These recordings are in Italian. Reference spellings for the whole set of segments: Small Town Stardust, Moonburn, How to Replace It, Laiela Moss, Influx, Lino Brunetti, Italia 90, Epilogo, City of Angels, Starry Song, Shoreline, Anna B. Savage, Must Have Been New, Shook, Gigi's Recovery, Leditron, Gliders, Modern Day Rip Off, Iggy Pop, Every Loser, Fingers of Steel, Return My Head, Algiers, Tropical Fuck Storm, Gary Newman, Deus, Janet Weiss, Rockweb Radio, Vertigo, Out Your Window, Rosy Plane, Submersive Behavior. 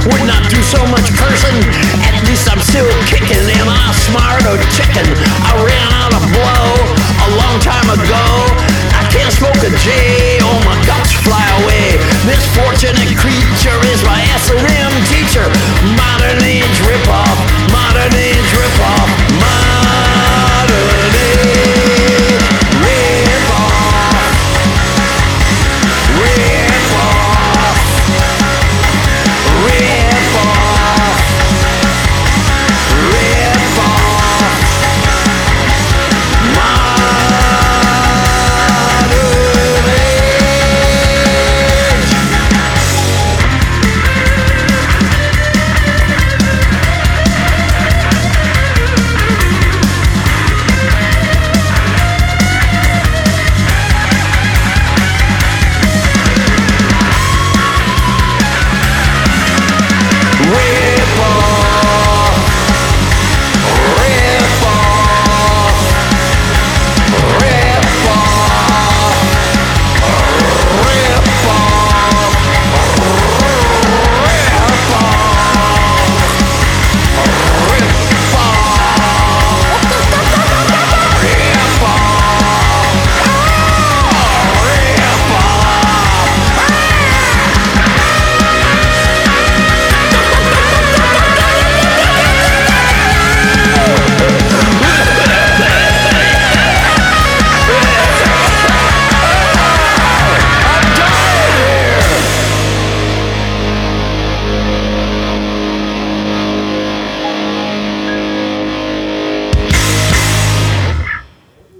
Would not do so much cursing. At least I'm still kicking. Am I smart or chicken? I ran out of blow a long time ago. I can't smoke a J. Oh, my guts fly away. Misfortunate creature is my S&M teacher. Modern age ripoff. Modern age ripoff. Modern age ripoff.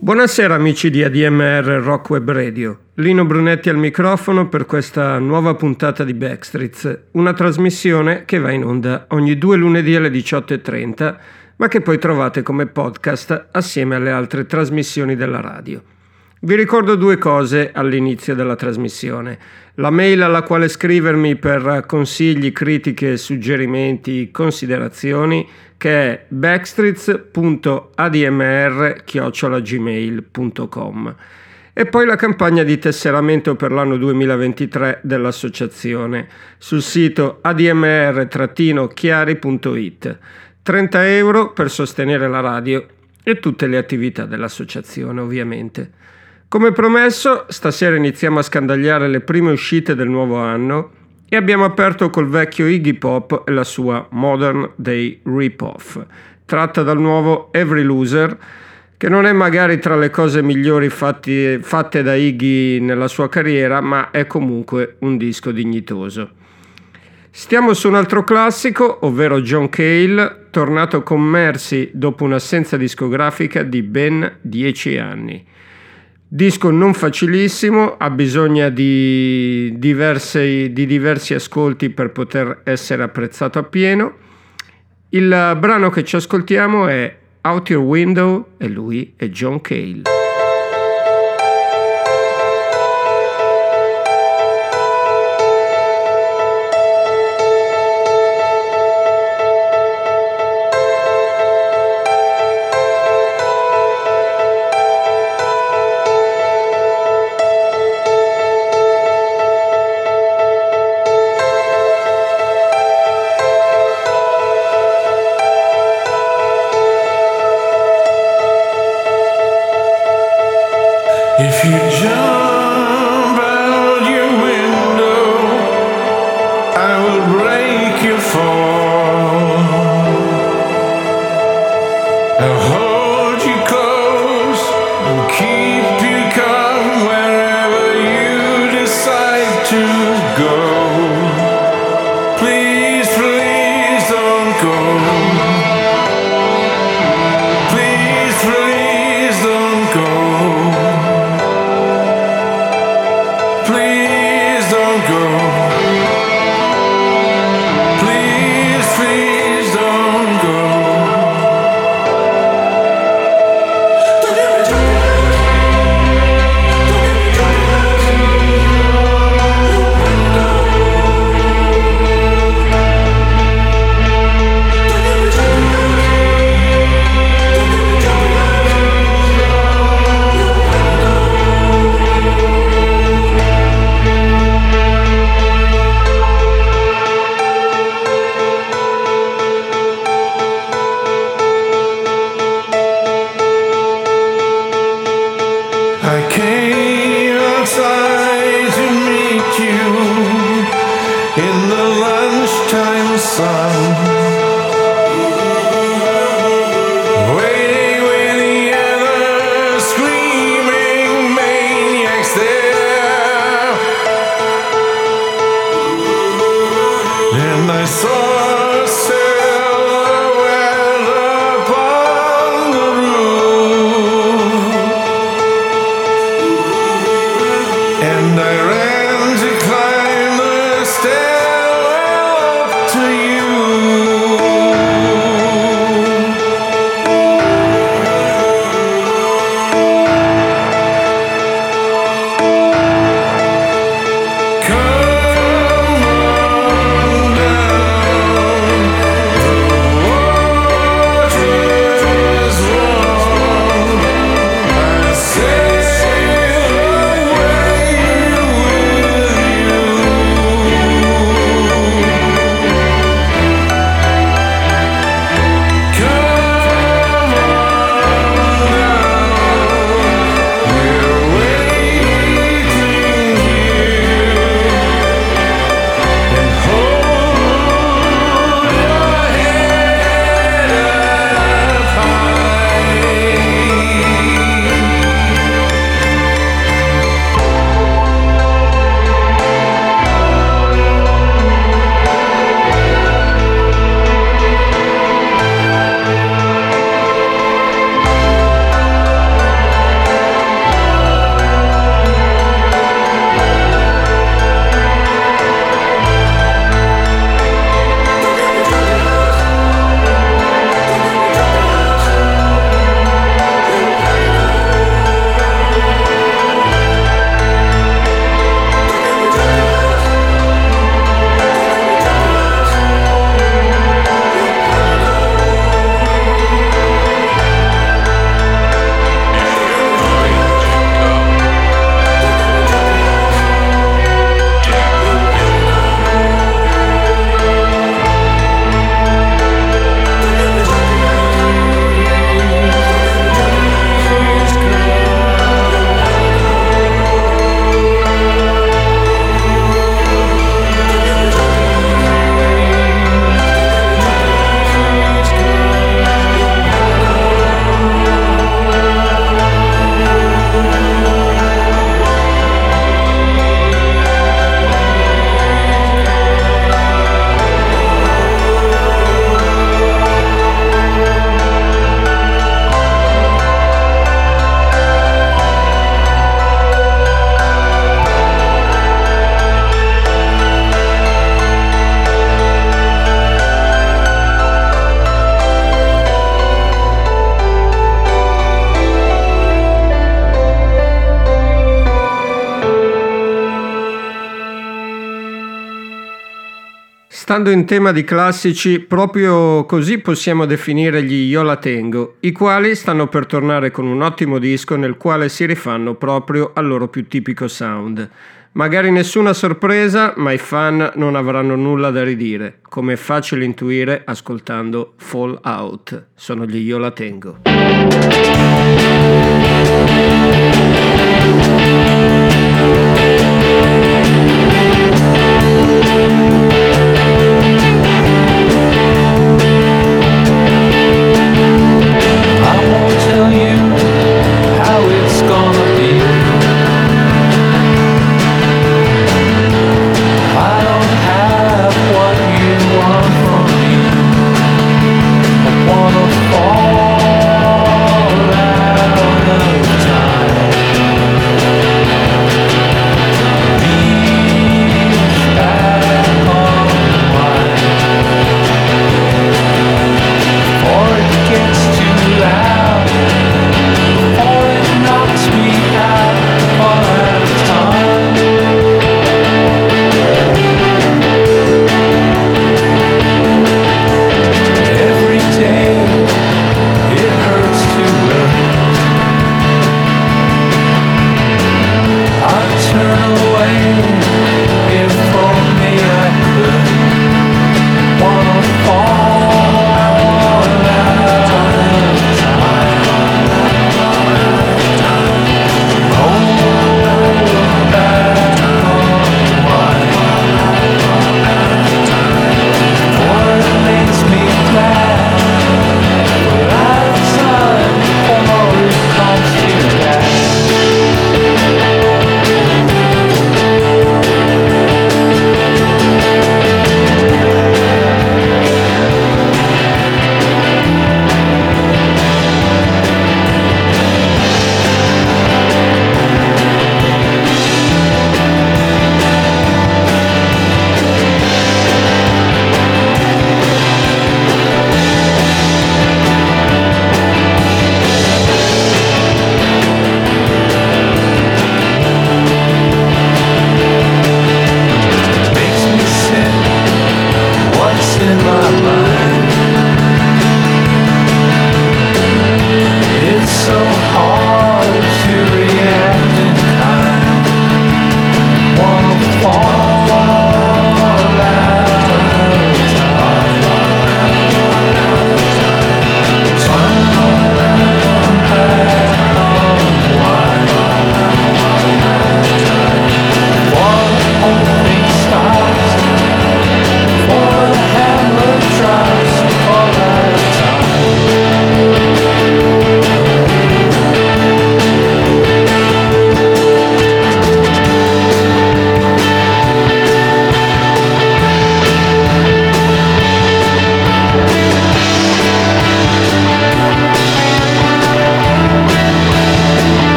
Buonasera amici di ADMR Rockweb Radio, Lino Brunetti al microfono per questa nuova puntata di Backstreets, una trasmissione che va in onda ogni due lunedì alle 18.30, ma che poi trovate come podcast assieme alle altre trasmissioni della radio. Vi ricordo due cose all'inizio della trasmissione: la mail alla quale scrivermi per consigli, critiche, suggerimenti, considerazioni, che è backstreets.admr@gmail.com, e poi la campagna di tesseramento per l'anno 2023 dell'associazione sul sito admr-chiari.it. 30 euro per sostenere la radio e tutte le attività dell'associazione, ovviamente. Come promesso, stasera iniziamo a scandagliare le prime uscite del nuovo anno e abbiamo aperto col vecchio Iggy Pop e la sua Modern Day Rip Off, tratta dal nuovo Every Loser, che non è magari tra le cose migliori fatte da Iggy nella sua carriera, ma è comunque un disco dignitoso. Stiamo su un altro classico, ovvero John Cale, tornato con Mercy dopo un'assenza discografica di ben 10 anni. Disco non facilissimo, ha bisogno di diversi ascolti per poter essere apprezzato appieno. Il brano che ci ascoltiamo è Out Your Window e lui è John Cale. Stando in tema di classici, proprio così possiamo definire gli Yo La Tengo, i quali stanno per tornare con un ottimo disco nel quale si rifanno proprio al loro più tipico sound. Magari nessuna sorpresa, ma i fan non avranno nulla da ridire, come è facile intuire ascoltando Fallout. Sono gli Yo La Tengo. All right.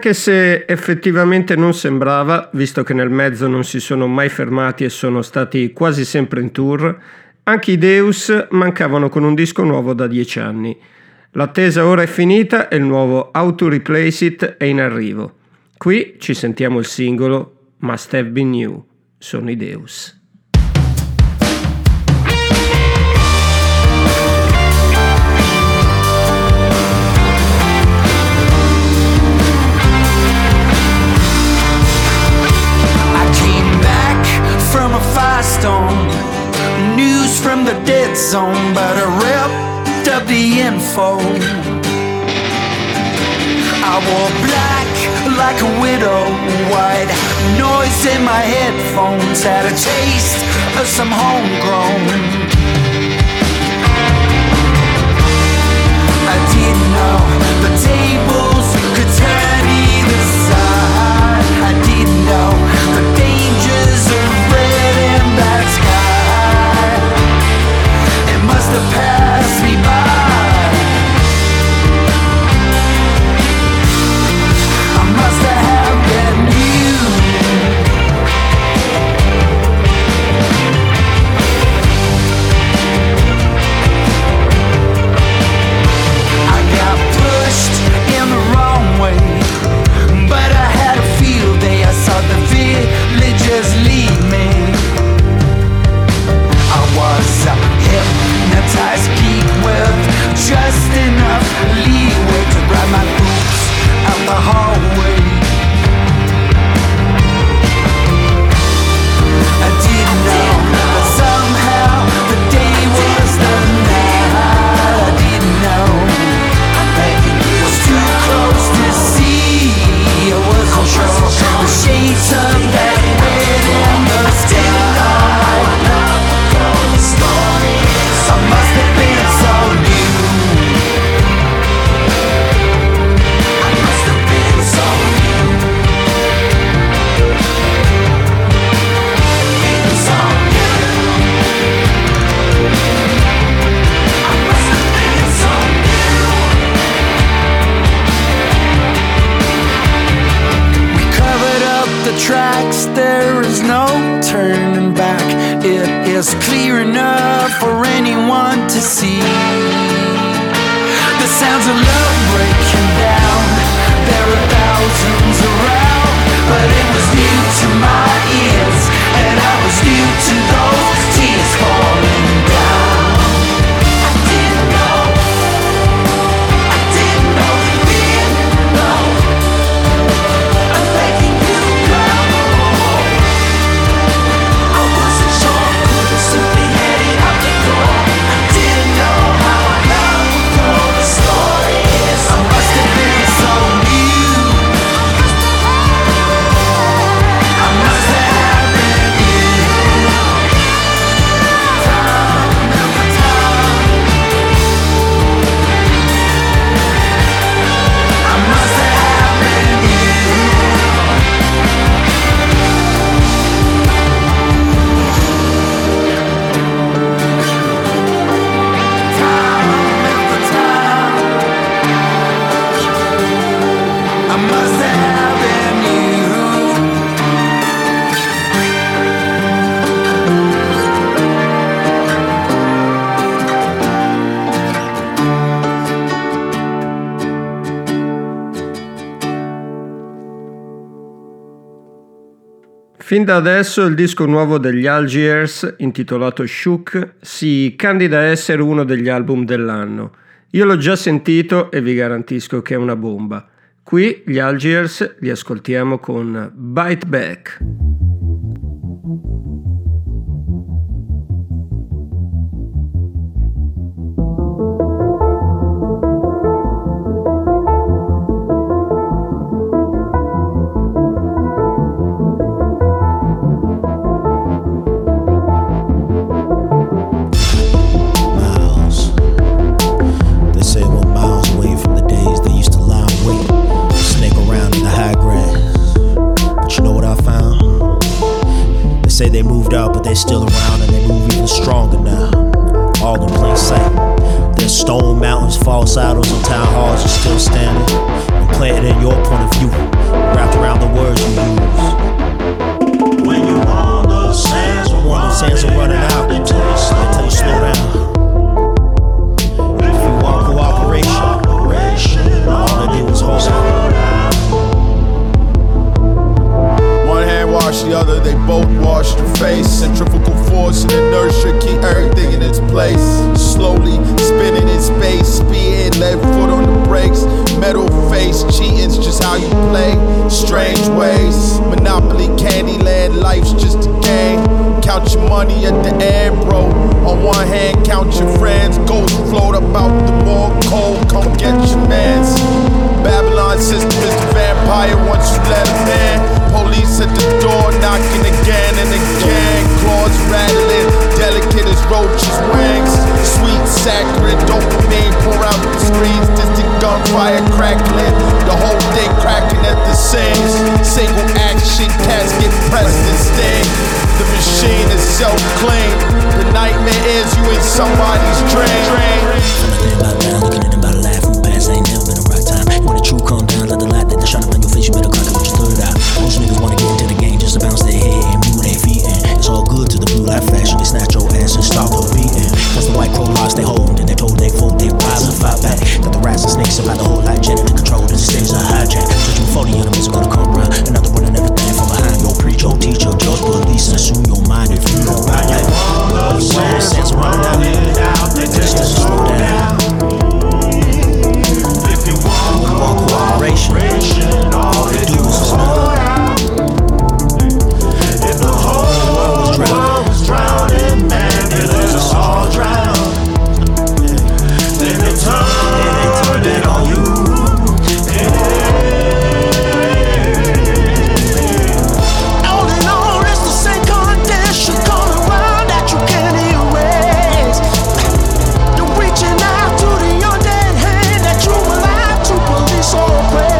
anche se effettivamente non sembrava, visto che nel mezzo non si sono mai fermati e sono stati quasi sempre in tour, anche i Deus mancavano con un disco nuovo da 10 anni. L'attesa ora è finita e il nuovo How to Replace It è in arrivo. Qui ci sentiamo il singolo Must Have Been New, sono i Deus. News from the dead zone, but I ripped up the info. I wore black like a widow, white noise in my headphones, had a taste of some homegrown. I didn't know the tables could turn either side. I didn't know the dangers of that sky, it must have passed me by. I must have been new. I got pushed in the wrong way, but I had a field day. I saw the villagers leave me. Was a hypnotized geek with just enough leeway to grab my boots out the hallway. I didn't know, but somehow the day was the night. I didn't know, it was too close to see. I was control the shades of that red in the sky. I must have been so new. I must have been so new. Been so new. I must have been so new. We covered up the tracks, there is no turning back. It is clear enough for anyone to see. The sounds of love breaking down, there are thousands around, but it was new to my ears, and I was new to those tears falling down. I didn't know, I didn't know you didn't know. I'm thanking you now. Fin da adesso il disco nuovo degli Algiers, intitolato Shook, si candida a essere uno degli album dell'anno. Io l'ho già sentito e vi garantisco che è una bomba. Qui gli Algiers li ascoltiamo con Bite Back. Say they moved out, but they're still around, and they move even stronger now. All in plain sight. There's stone mountains, false idols, and town halls are still standing. And play it in your point of view, wrapped around the words you use. When you want the sands are running out, until you slow down. If you want cooperation, all they do is hold out. One hand wash the other, they both wash the face. Centrifugal force and inertia keep everything in its place. Slowly spinning in space, speeding, left foot on the brakes. Metal face, cheating's just how you play. Strange ways, Monopoly, Candyland, life's just a game. Count your money at the end, bro. On one hand, count your friends. Ghosts float up out the wall, cold, come get your mans. Babylon system is the vampire once you let him in. Police at the door knocking again and again. Claws rattling, delicate as roaches' wings. Sweet saccharine, dopamine pour out the screens. Distant gunfire crackling, the whole thing cracking at the seams. Single action, cats get pressed and sting. The machine is self-clean. The nightmare is you in somebody's dream. I'm standing by the ground, looking at them by the laugh from the past. Ain't never been a right time. When the truth come down, let the light that shine up on your face. You better clock it with your third eye. Most niggas wanna get into the game just to bounce their head and move their feet, and it's all good to the blue light flash. They snatch your ass and stop the beating. Cause the white crow lost they hold, and they told they folk they rise and fight back. Got the rats and snakes about the whole lot, jet and control the stage are hijacked. Just before the enemies are gonna come round, another running everything from behind. Yo, preach, yo, teach, yo, judge, police, and soon your mind if you don't buy that. All you want is sense running out, they just slow down. Cooperation, all they do is hold out. If the whole world was drowning, man, they let us all drown. Then they turned it on you. All in all, it's the same condition going around that you can't erase. You're reaching out to the undead hand that you allow to police or praise.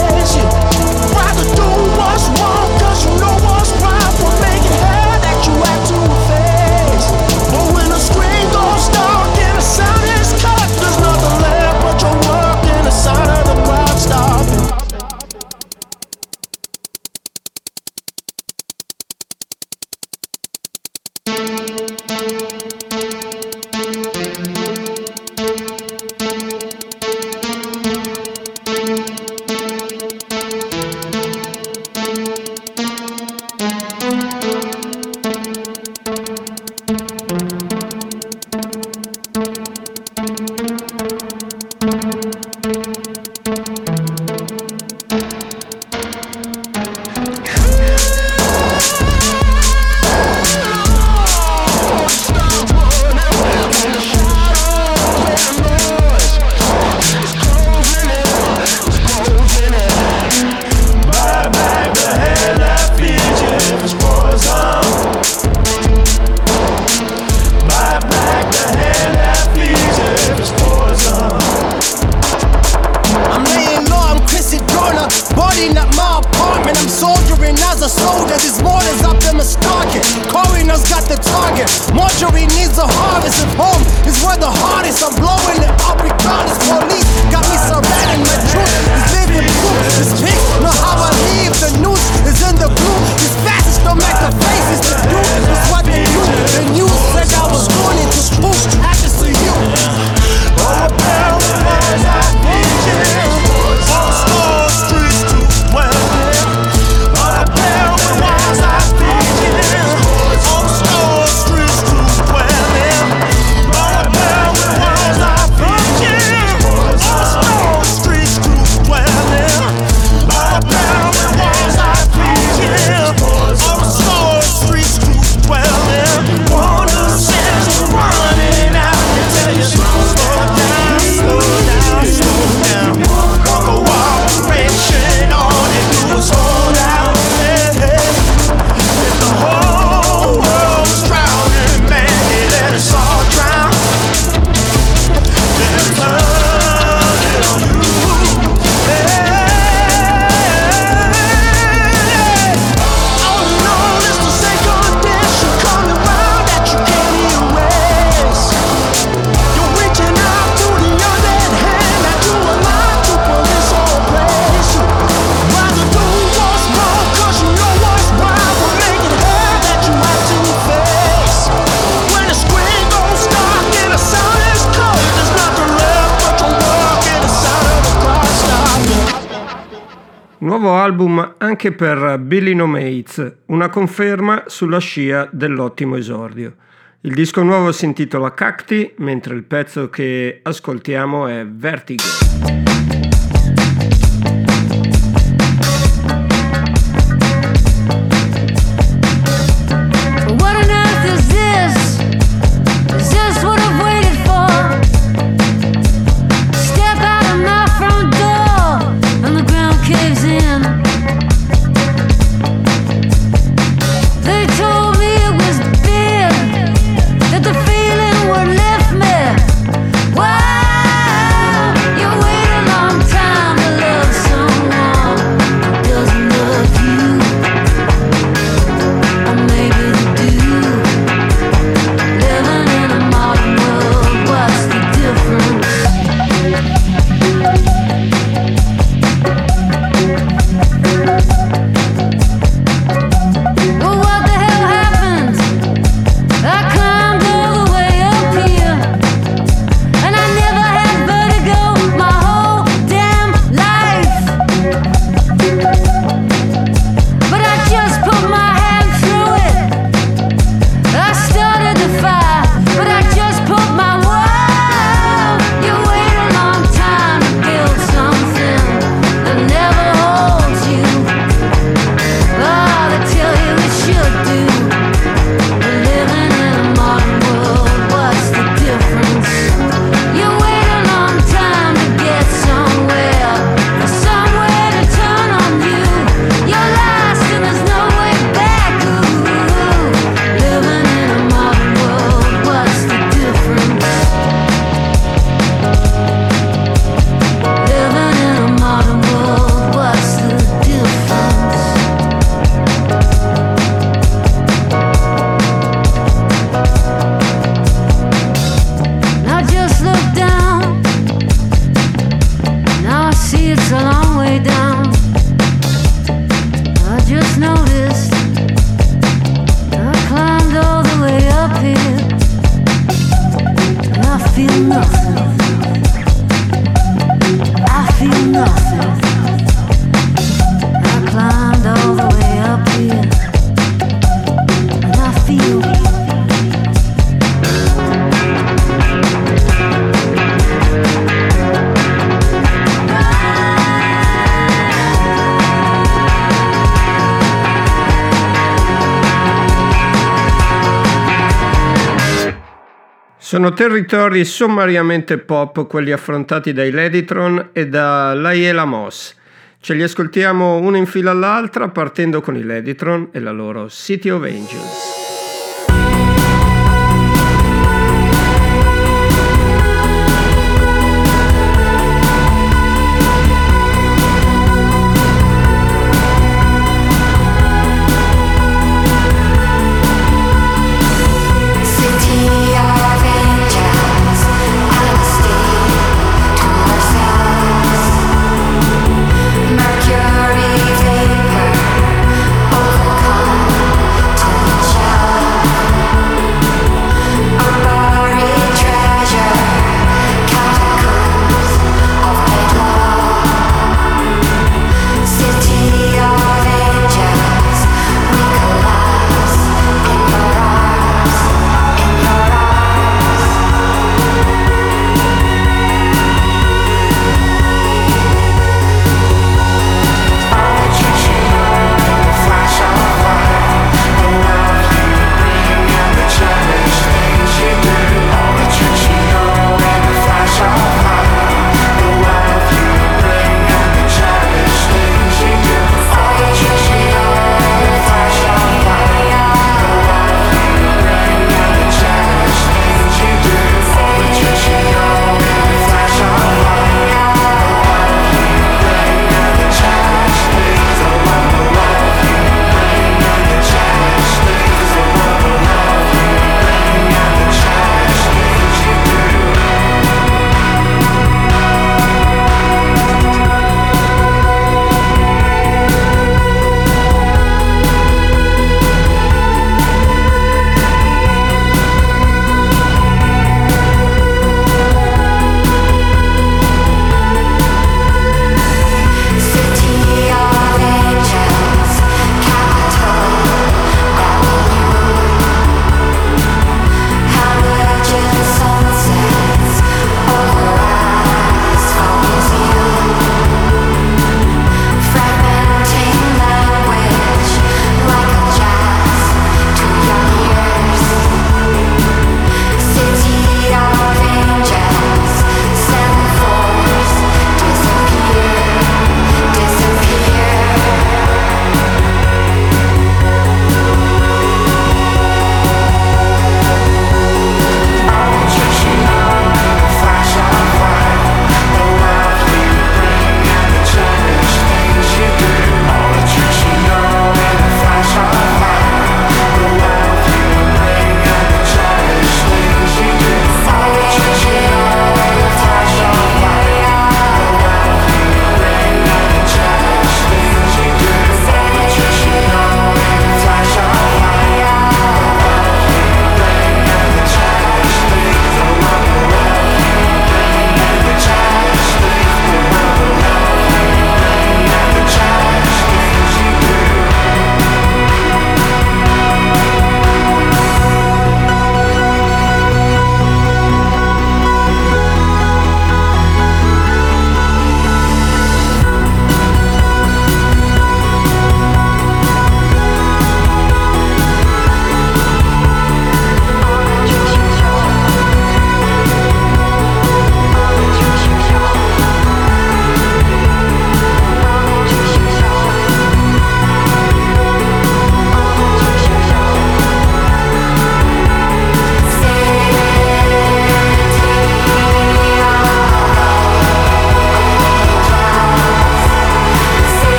nuovo album anche per Billy No Mates, una conferma sulla scia dell'ottimo esordio. Il disco nuovo si intitola Cacti, mentre il pezzo che ascoltiamo è Vertigo. Sono territori sommariamente pop quelli affrontati dai Leditron e da Laiela Moss. Ce li ascoltiamo una in fila all'altra, partendo con i Leditron e la loro City of Angels. Child.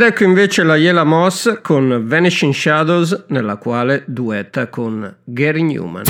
Ed ecco invece la Laiela Moss con Vanishing Shadows, nella quale duetta con Gary Newman.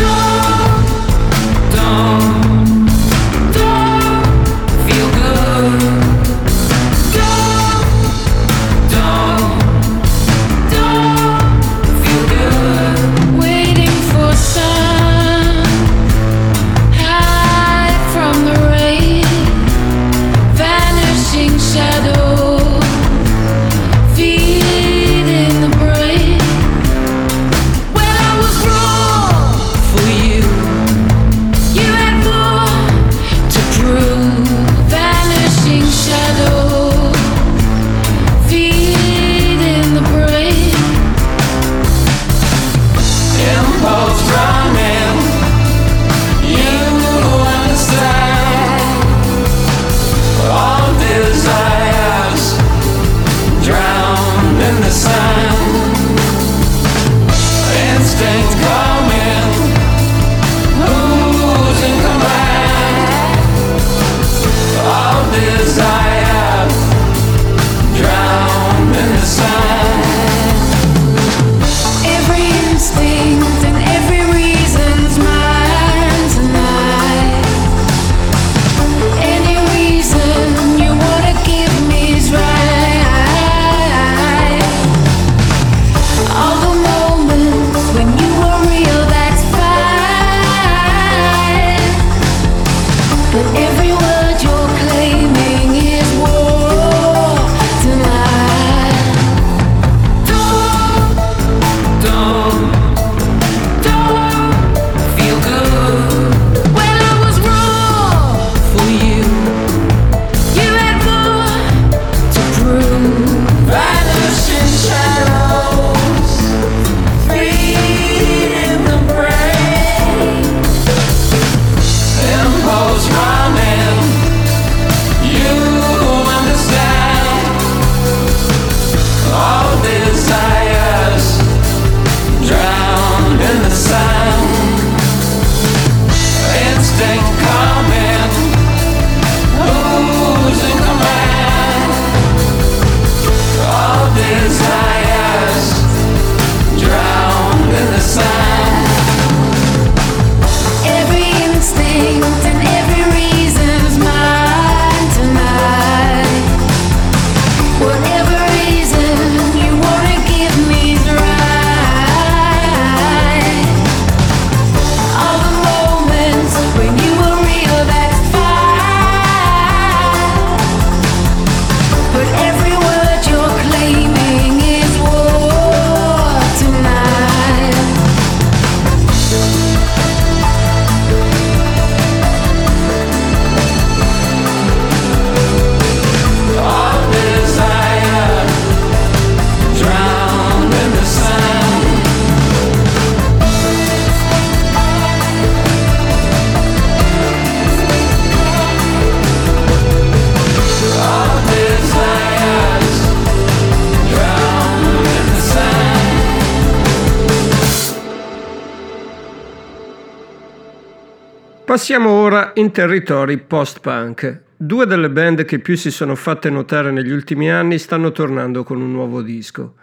Passiamo ora in territori post-punk. Due delle band che più si sono fatte notare negli ultimi anni stanno tornando con un nuovo disco.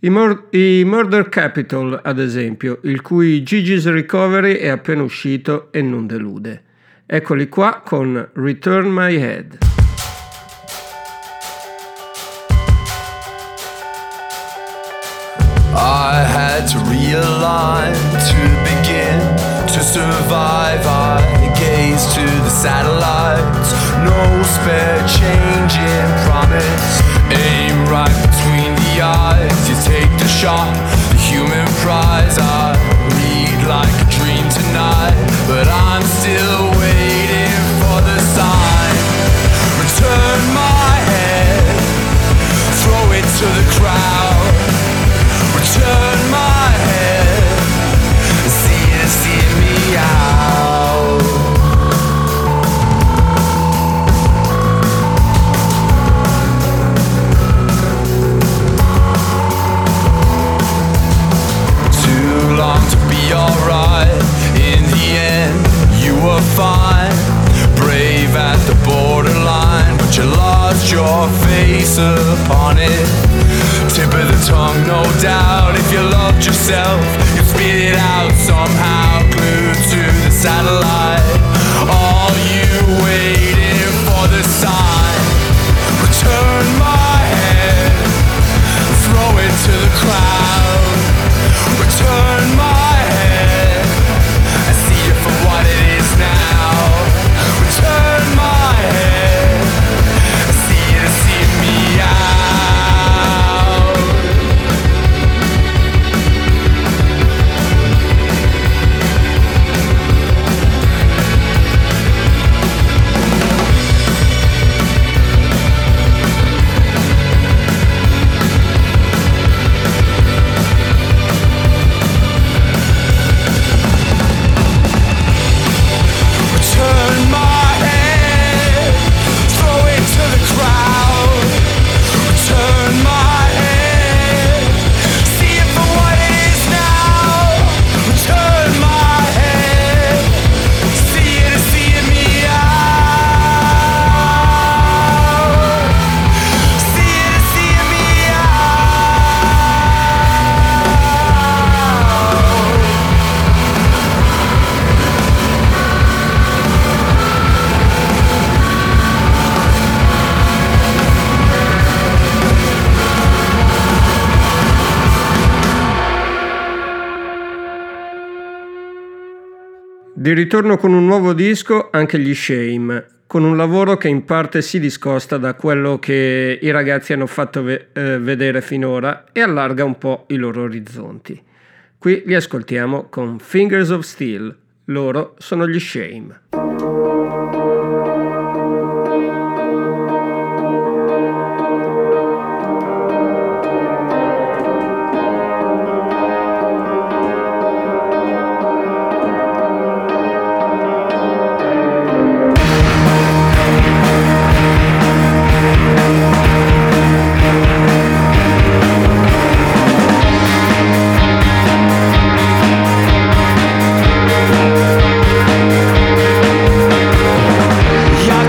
I Murder Capital, ad esempio, il cui Gigi's Recovery è appena uscito e non delude. Eccoli qua con Return My Head. I had to realign to begin to survive. I gaze to the satellites, no spare change in promise. Aim right between the eyes, you take the shot, the human prize. I read like a dream tonight, but I'm still waiting for the sign. Return my head, throw it to the crowd. Return my head, see me out. Too long to be alright, in the end you were fine. Brave at the borderline, but you lost your face upon it. tongue, no doubt. If you loved yourself, you'd spit it out somehow, glued to the satellite. All you waiting for the sign. Return my head, throw it to the crowd. Return my head, I see it for what it is now. Return my head, I see it, see me out. Di ritorno con un nuovo disco anche gli Shame, con un lavoro che in parte si discosta da quello che i ragazzi hanno fatto vedere finora e allarga un po' i loro orizzonti. Qui li ascoltiamo con Fingers of Steel, loro sono gli Shame. Yeah.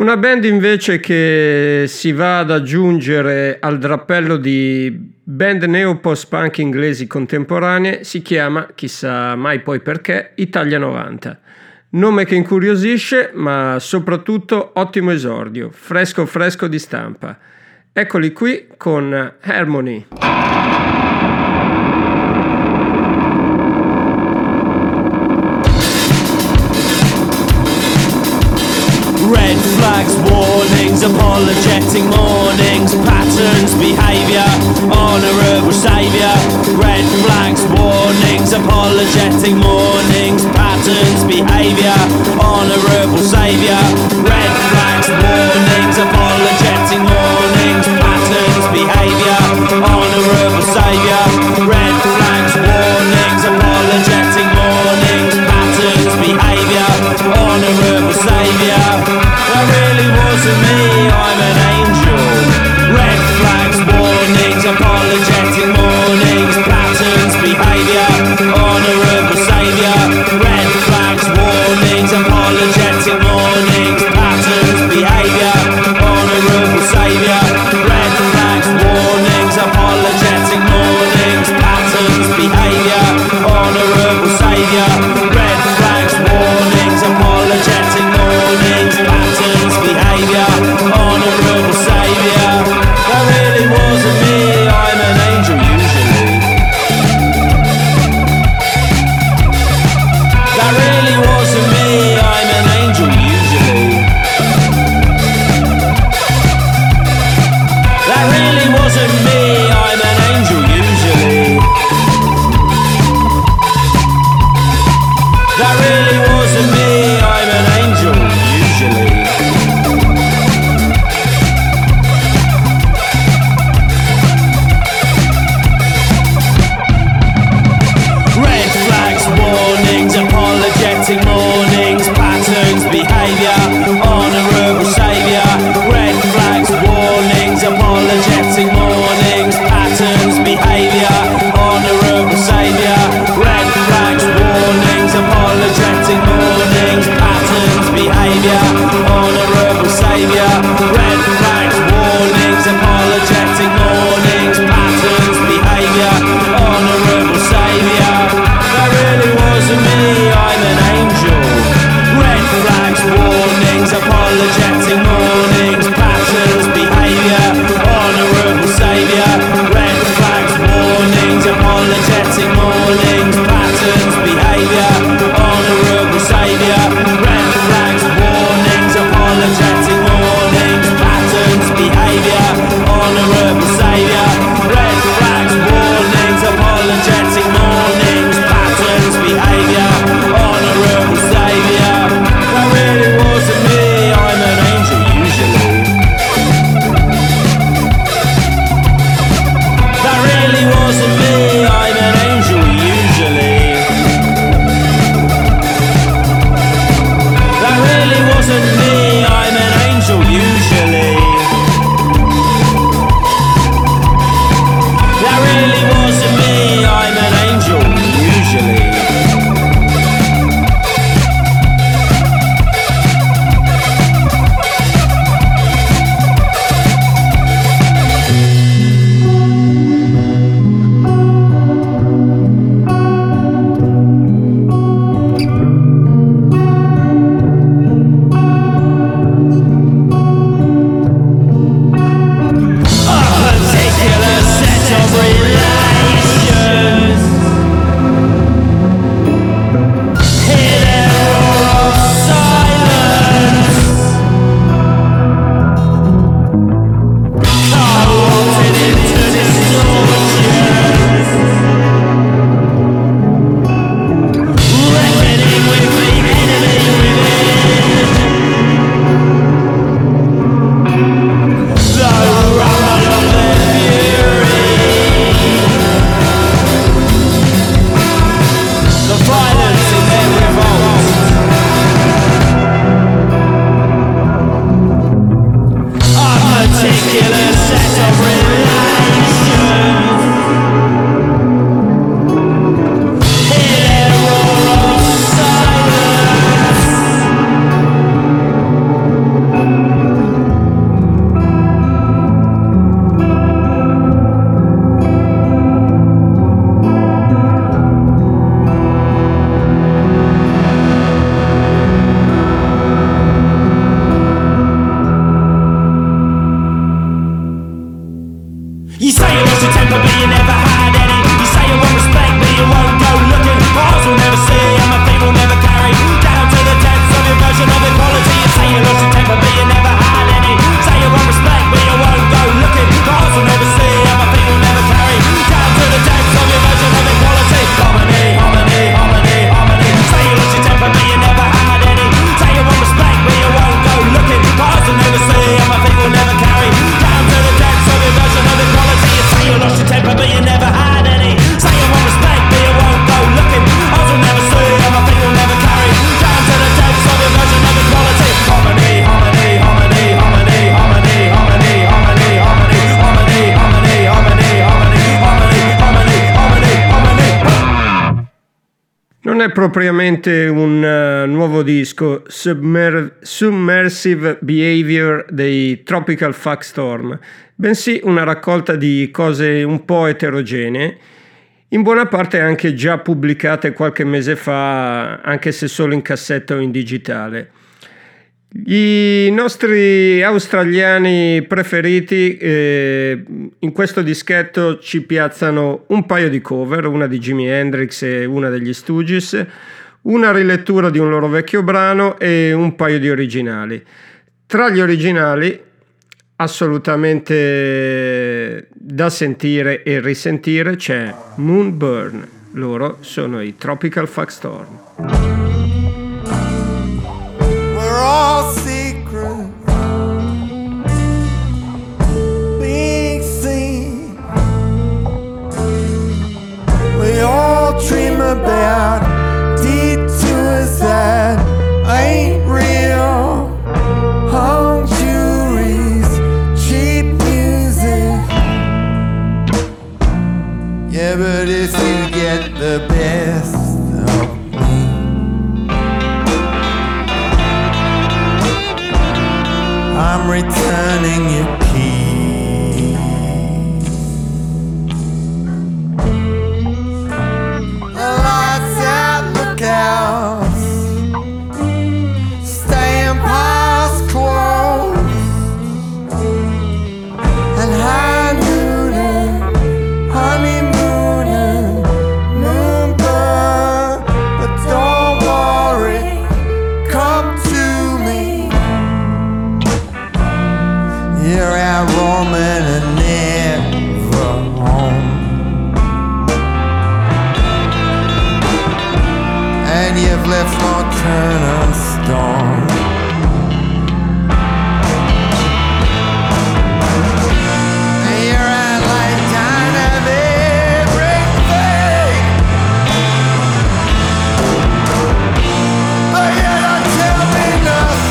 Una band invece che si va ad aggiungere al drappello di band neo-post-punk inglesi contemporanee si chiama, chissà mai poi perché, Italia 90. Nome che incuriosisce, ma soprattutto ottimo esordio, fresco fresco di stampa. Eccoli qui con Harmony. Flags, warnings, apologetic mornings, patterns, behaviour, honourable saviour. Red flags, warnings, apologetic mornings, patterns, behaviour, honourable saviour. Red flags, warnings, apologetic mornings, patterns, behaviour, honourable saviour. Red flags, warnings, apologetic mornings, patterns, behaviour, honourable saviour. That really wasn't me, I'm an angel. Red flags, warnings, apologetic mornings, patterns, behaviour, honourable saviour. Red flags, warnings, apologetic mornings, patterns, behaviour, honourable saviour. Red flags, warnings, apologetic mornings, patterns, behaviour, honourable saviour. Red flags, warnings, apologetic mornings, patterns, behaviour, honourable saviour. That really wasn't me, I'm an angel usually. That really wasn't me, I'm an angel usually. That really wasn't me, I'm an angel usually. That really wasn't me, I'm an angel usually. Red flags, warnings, apologetic mornings, patterns, behaviour, honourable saviour. Red flags, warnings, apologetic mornings, patterns, behaviour, honourable saviour. Red flags, warnings, apologetic non è propriamente un nuovo disco, Submersive Behavior dei Tropical Fuck Storm, bensì una raccolta di cose un po' eterogenee, in buona parte anche già pubblicate qualche mese fa, anche se solo in cassetta o in digitale. I nostri australiani preferiti in questo dischetto ci piazzano un paio di cover, una di Jimi Hendrix e una degli Stooges, una rilettura di un loro vecchio brano e un paio di originali. Tra gli originali assolutamente da sentire e risentire c'è Moonburn, loro sono i Tropical Fuck Storm. All secret being seen, we all dream about deep suicide, ain't real hung juries, cheap music. Yeah, but if you get the best I'm returning your keys. The lights out, lookouts, staying past close, and high nooning, honeymooning, moonburn. But don't worry, come to me. You're out roaming and never home, and you've left no turn unstone. And you're out like down of everything, but you don't tell me nothing.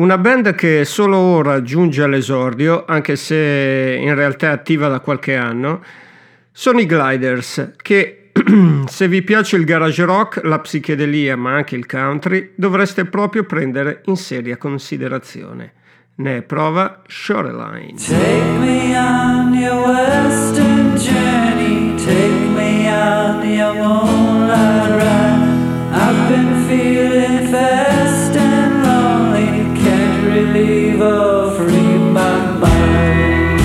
Una band che solo ora giunge all'esordio, anche se in realtà è attiva da qualche anno, sono i Gliders, che se vi piace il garage rock, la psichedelia ma anche il country, dovreste proprio prendere in seria considerazione. Ne è prova Shoreline. Take me on your western journey, take me on your moonlight ride. I've been feeling fast and lonely, can't relieve or free my mind.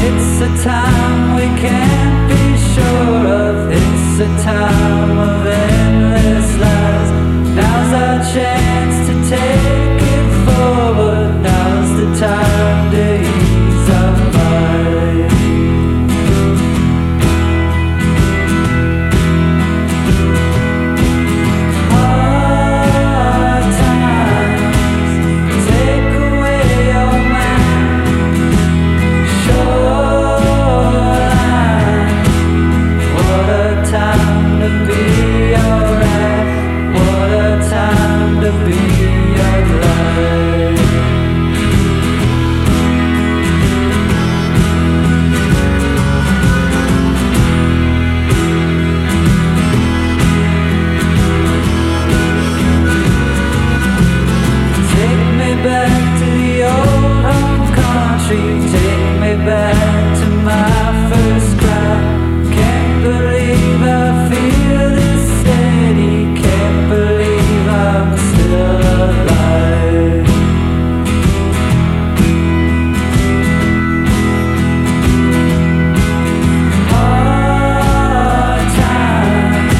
It's a time we can't be sure of, it's a time of endless lies. Now's our chance to take it forward, now's the time to ease our mind. Hard times take away your mind, shoreline. What a time to be alright, what a time to be alive. Take me back to the old home country, take me back to my first cry. Can't believe I feel this steady, can't believe I'm still alive. Hard times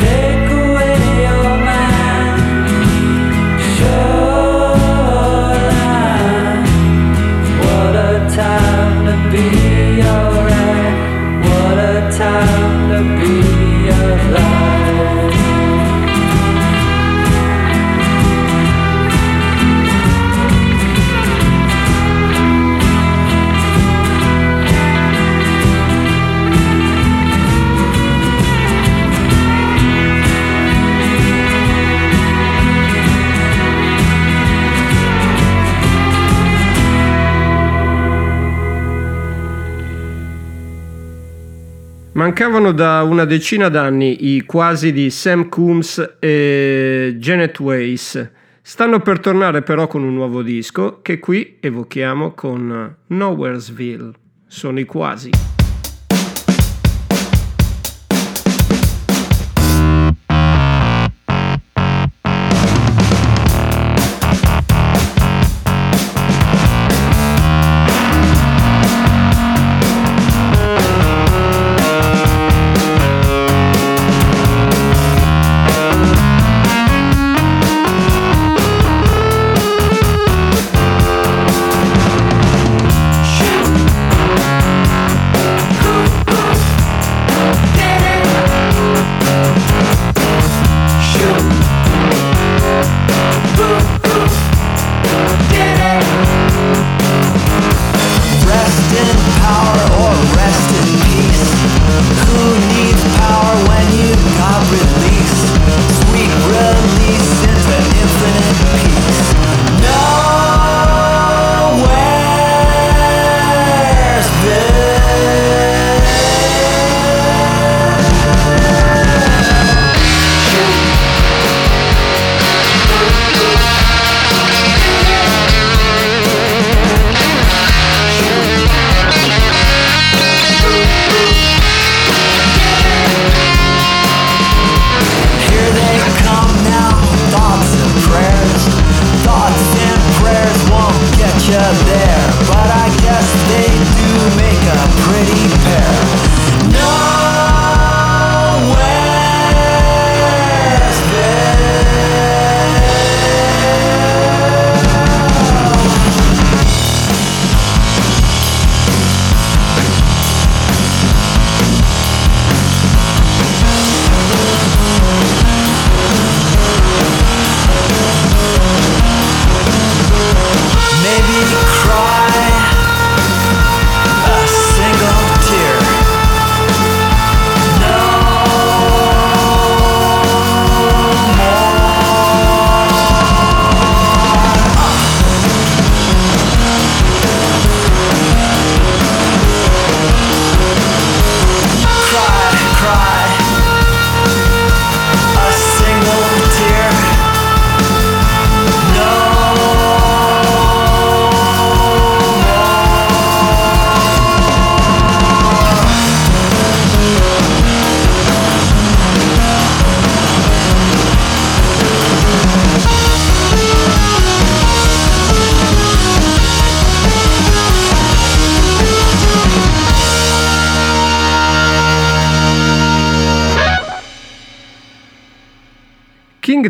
take away your mind, shoreline. What a time to be alright, what a time to be alive. Mancavano da una decina d'anni i quasi di Sam Coombs e Janet Weiss. Stanno per tornare però con un nuovo disco che qui evochiamo con Nowheresville. Sono i quasi.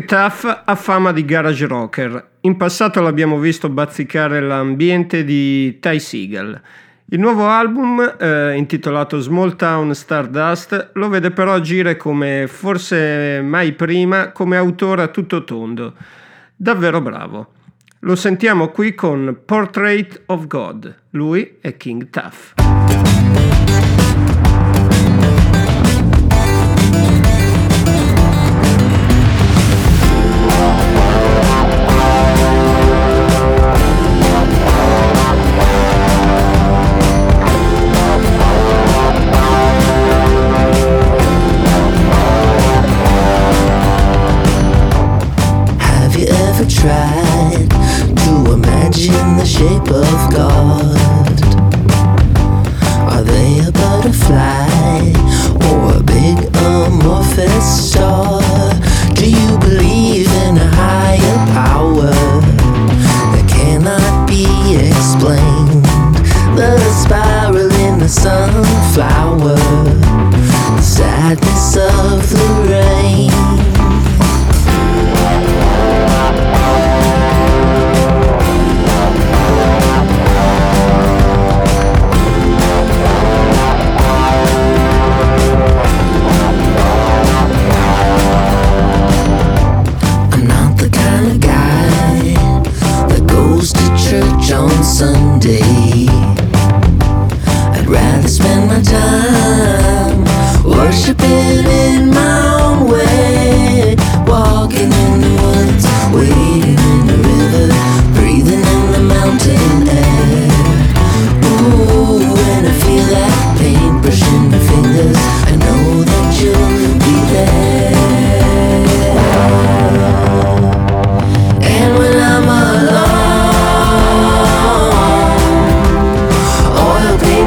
King Tuff ha fama di garage rocker. In passato l'abbiamo visto bazzicare l'ambiente di Ty Segall. Il nuovo album, intitolato Small Town Stardust, lo vede però agire come forse mai prima come autore a tutto tondo. Davvero bravo. Lo sentiamo qui con Portrait of God. Lui è King Tuff. Tried to imagine the shape of God. Are they a butterfly or a big amorphous star? Do you believe in a higher power that cannot be explained? The spiral in the sunflower, the sadness of the rain. On Sunday, I'd rather spend my time worshiping in my own way, walking in the woods, wading in the river, breathing in the mountain air. Ooh, when I feel that pain brushing my fingers, I know that you'll be there.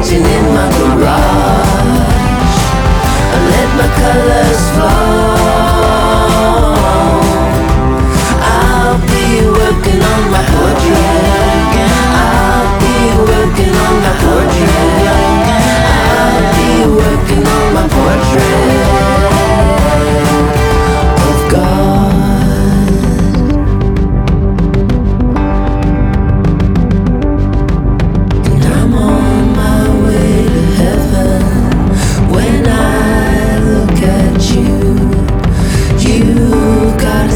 In my garage, I let my colors flow. I'll be working on my portrait. I'll be working on my portrait. I'll be working on my portrait of God.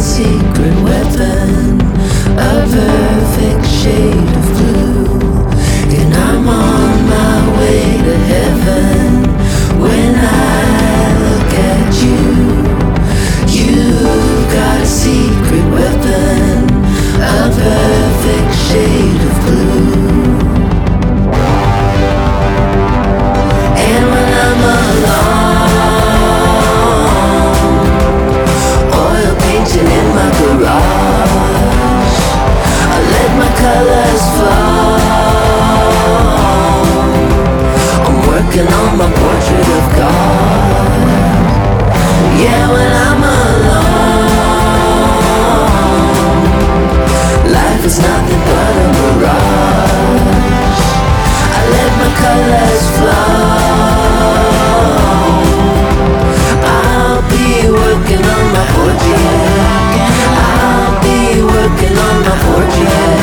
Secret weapon, a perfect shade of blue, and I'm on my way to heaven. When I look at you, you've got a secret weapon, a perfect shade of blue. And when I'm alone, garage, I let my colors flow. I'm working on my portrait of God. Yeah, when I'm alone, life is nothing but a mirage. I let my colors flow. I'll be working on my portrait. I'll be working on my portrait.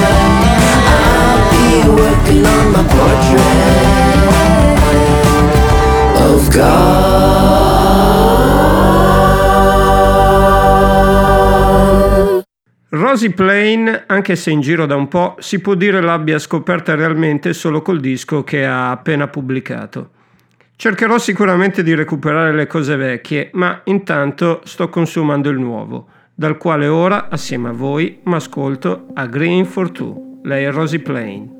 I'll be working on my portrait of God. Rosy Plane, anche se in giro da un po', si può dire l'abbia scoperta realmente solo col disco che ha appena pubblicato. Cercherò sicuramente di recuperare le cose vecchie, ma intanto sto consumando il nuovo, dal quale ora, assieme a voi, mi ascolto a Green for Two, lei è Rosy Plane.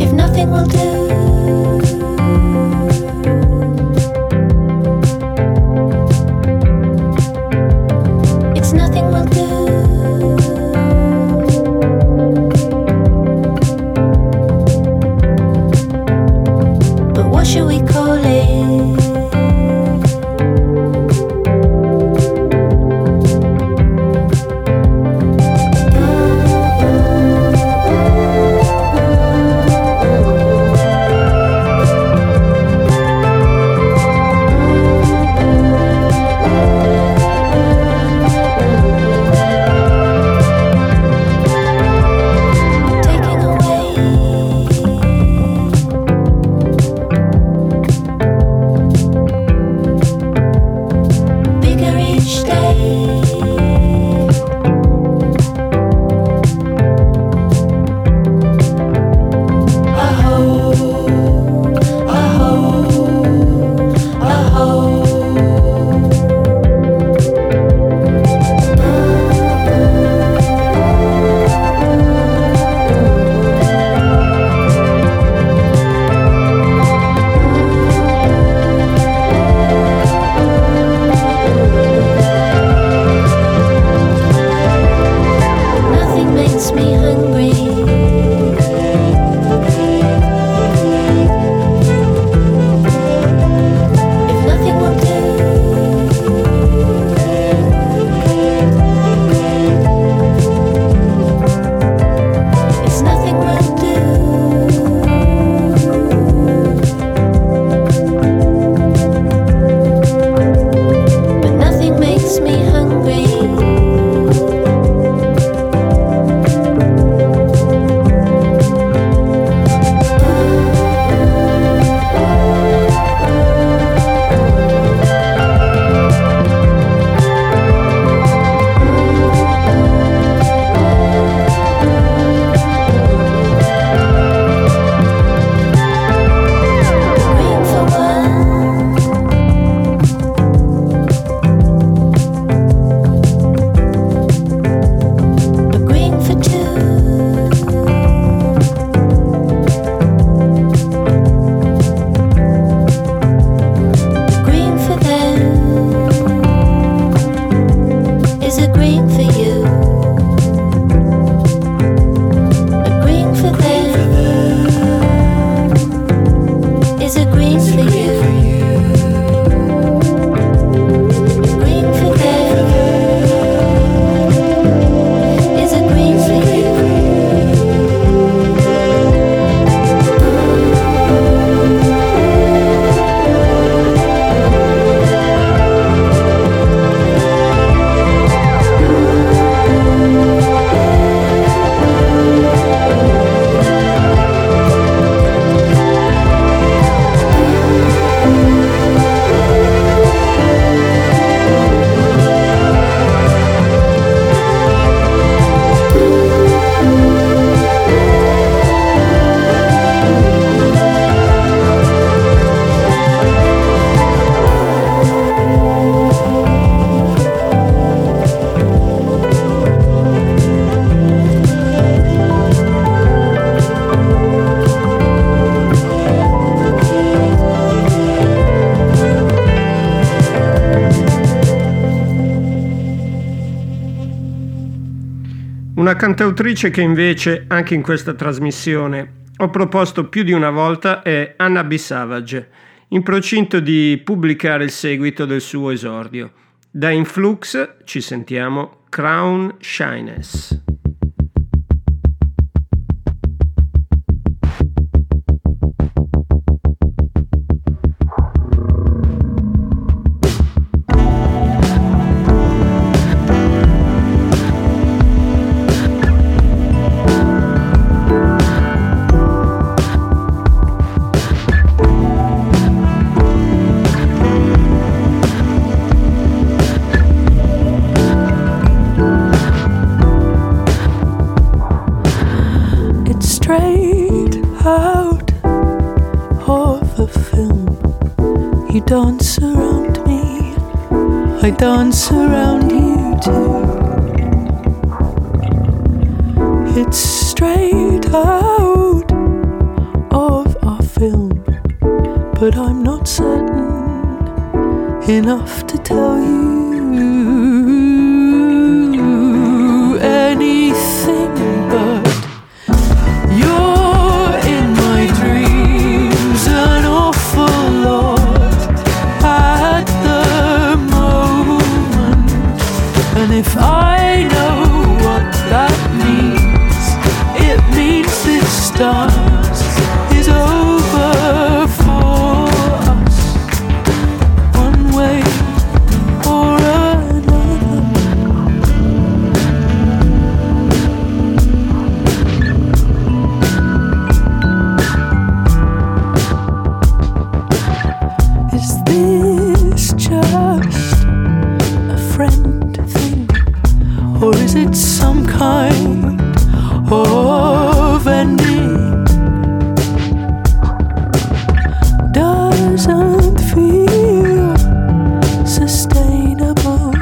If nothing will do, Una cantautrice che invece, anche in questa trasmissione, ho proposto più di una volta è Anna B. Savage, in procinto di pubblicare il seguito del suo esordio. Da Influx ci sentiamo Crown Shyness. Don't surround me, I don't surround you too. It's straight out of our film, but I'm not certain enough to tell you anything but if I know what that means, it means this dance is over for us, one way or another. Is this just a friend? Or is it some kind of ending? Doesn't feel sustainable,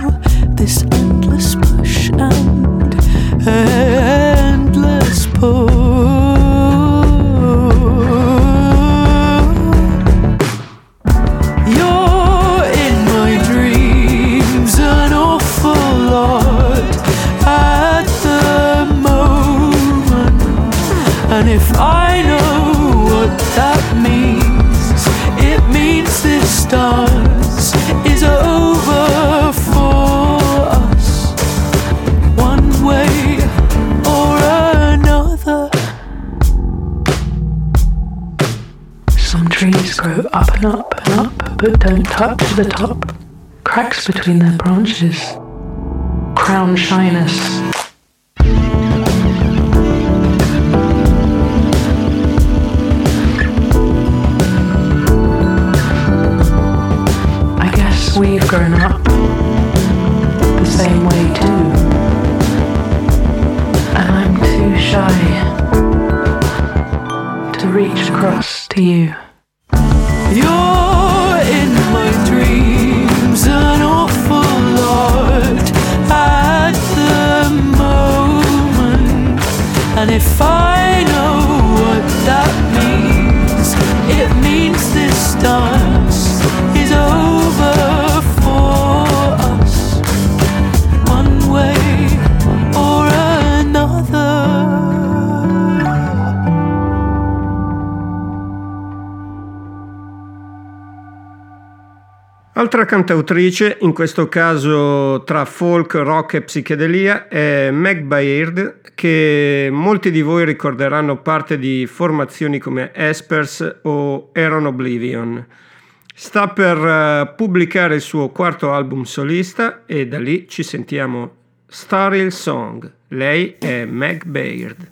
this endless push and endless pull. If I know what that means, it means this dance is over for us, one way or another. Some trees grow up and up and up, but don't touch the top. Cracks between their branches. Crown shyness. We've grown up the same way too, and I'm too shy to reach across to you. You're in my dreams an awful lot at the moment, and if I know what that means, it means this dance is over. Altra cantautrice, in questo caso tra folk, rock e psichedelia, è Meg Baird, che molti di voi ricorderanno parte di formazioni come Espers o Aeron Oblivion. Sta per pubblicare il suo quarto album solista e da lì ci sentiamo Starry Song. Lei è Meg Baird.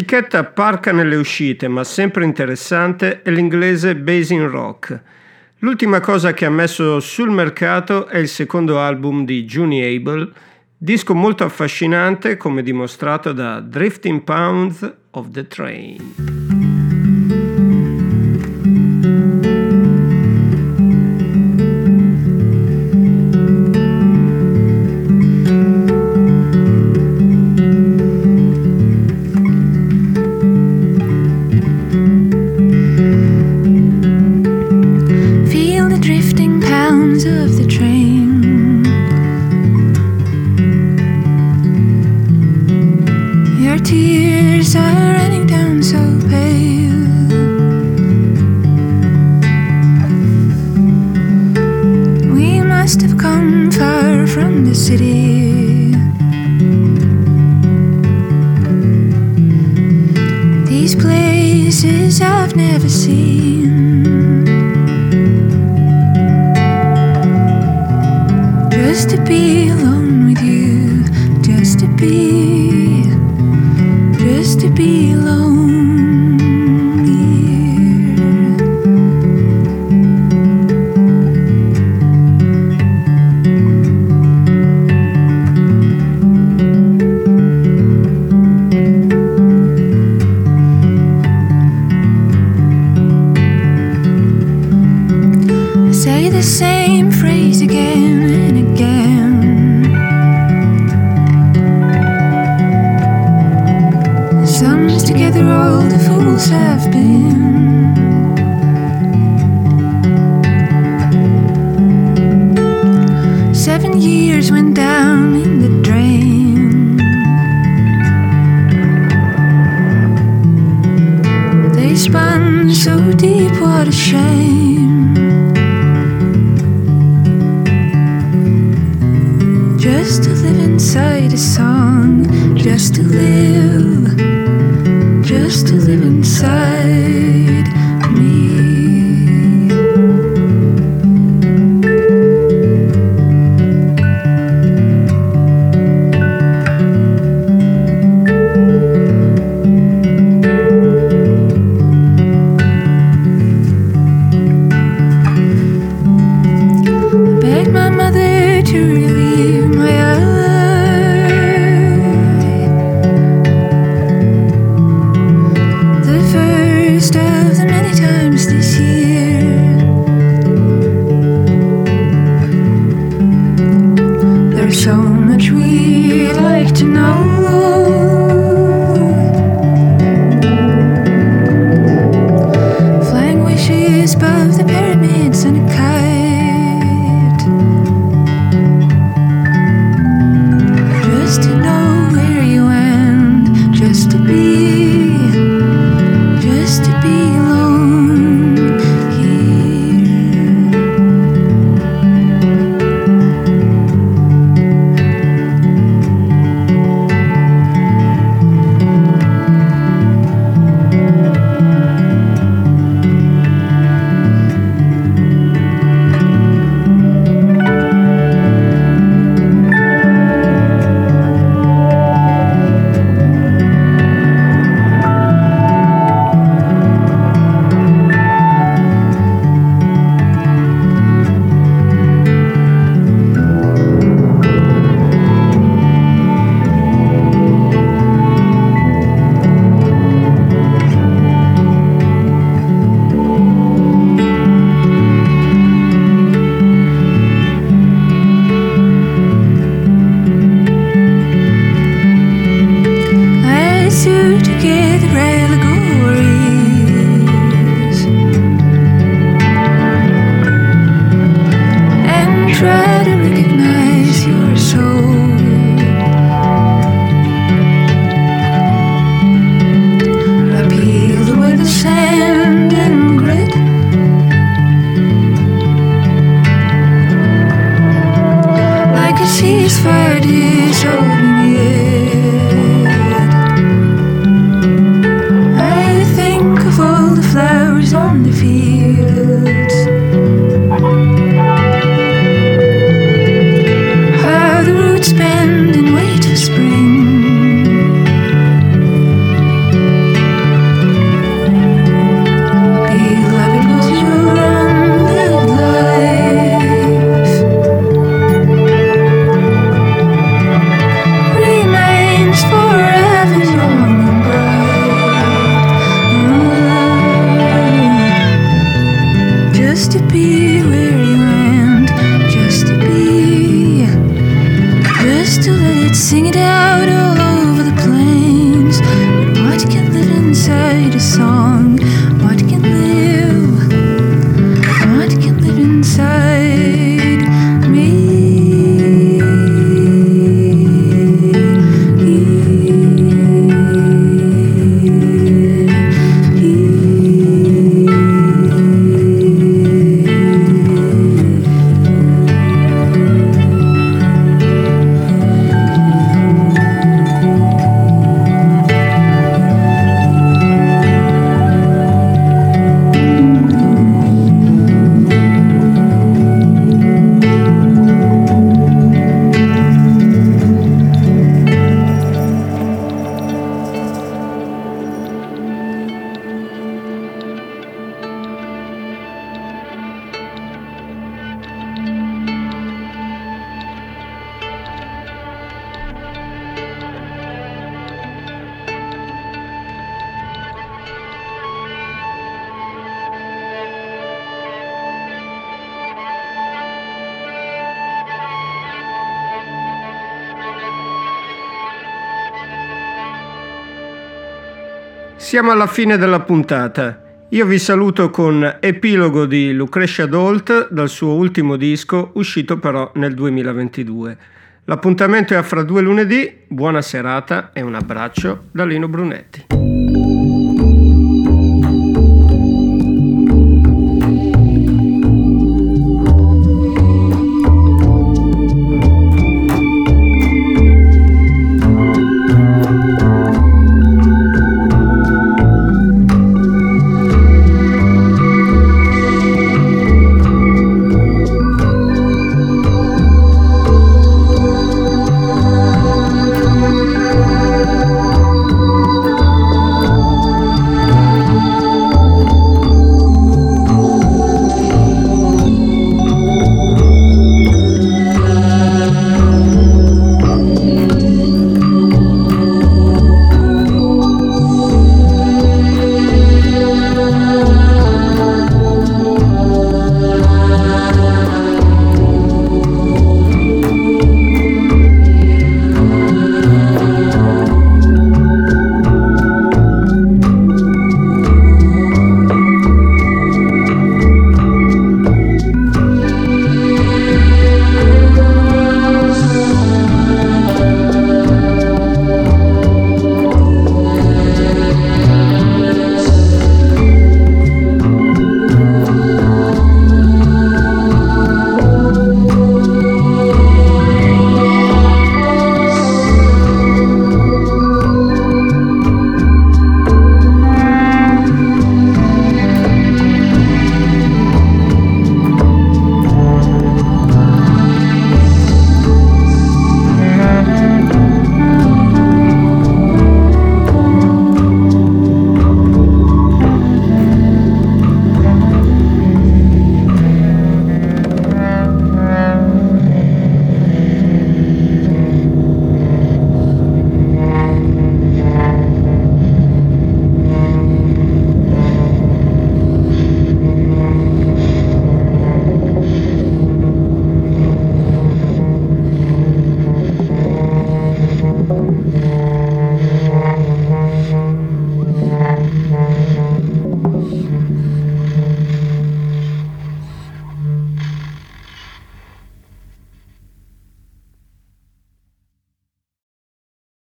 L'etichetta parca nelle uscite, ma sempre interessante, è l'inglese Basin Rock. L'ultima cosa che ha messo sul mercato è il secondo album di Juni Abel, disco molto affascinante come dimostrato da Drifting Pounds of the Train. write a song. What can live inside me? Siamo alla fine della puntata. Io vi saluto con Epilogo di Lucretia Dolt dal suo ultimo disco, uscito però nel 2022. L'appuntamento è fra 2 lunedì. Buona serata e un abbraccio da Lino Brunetti.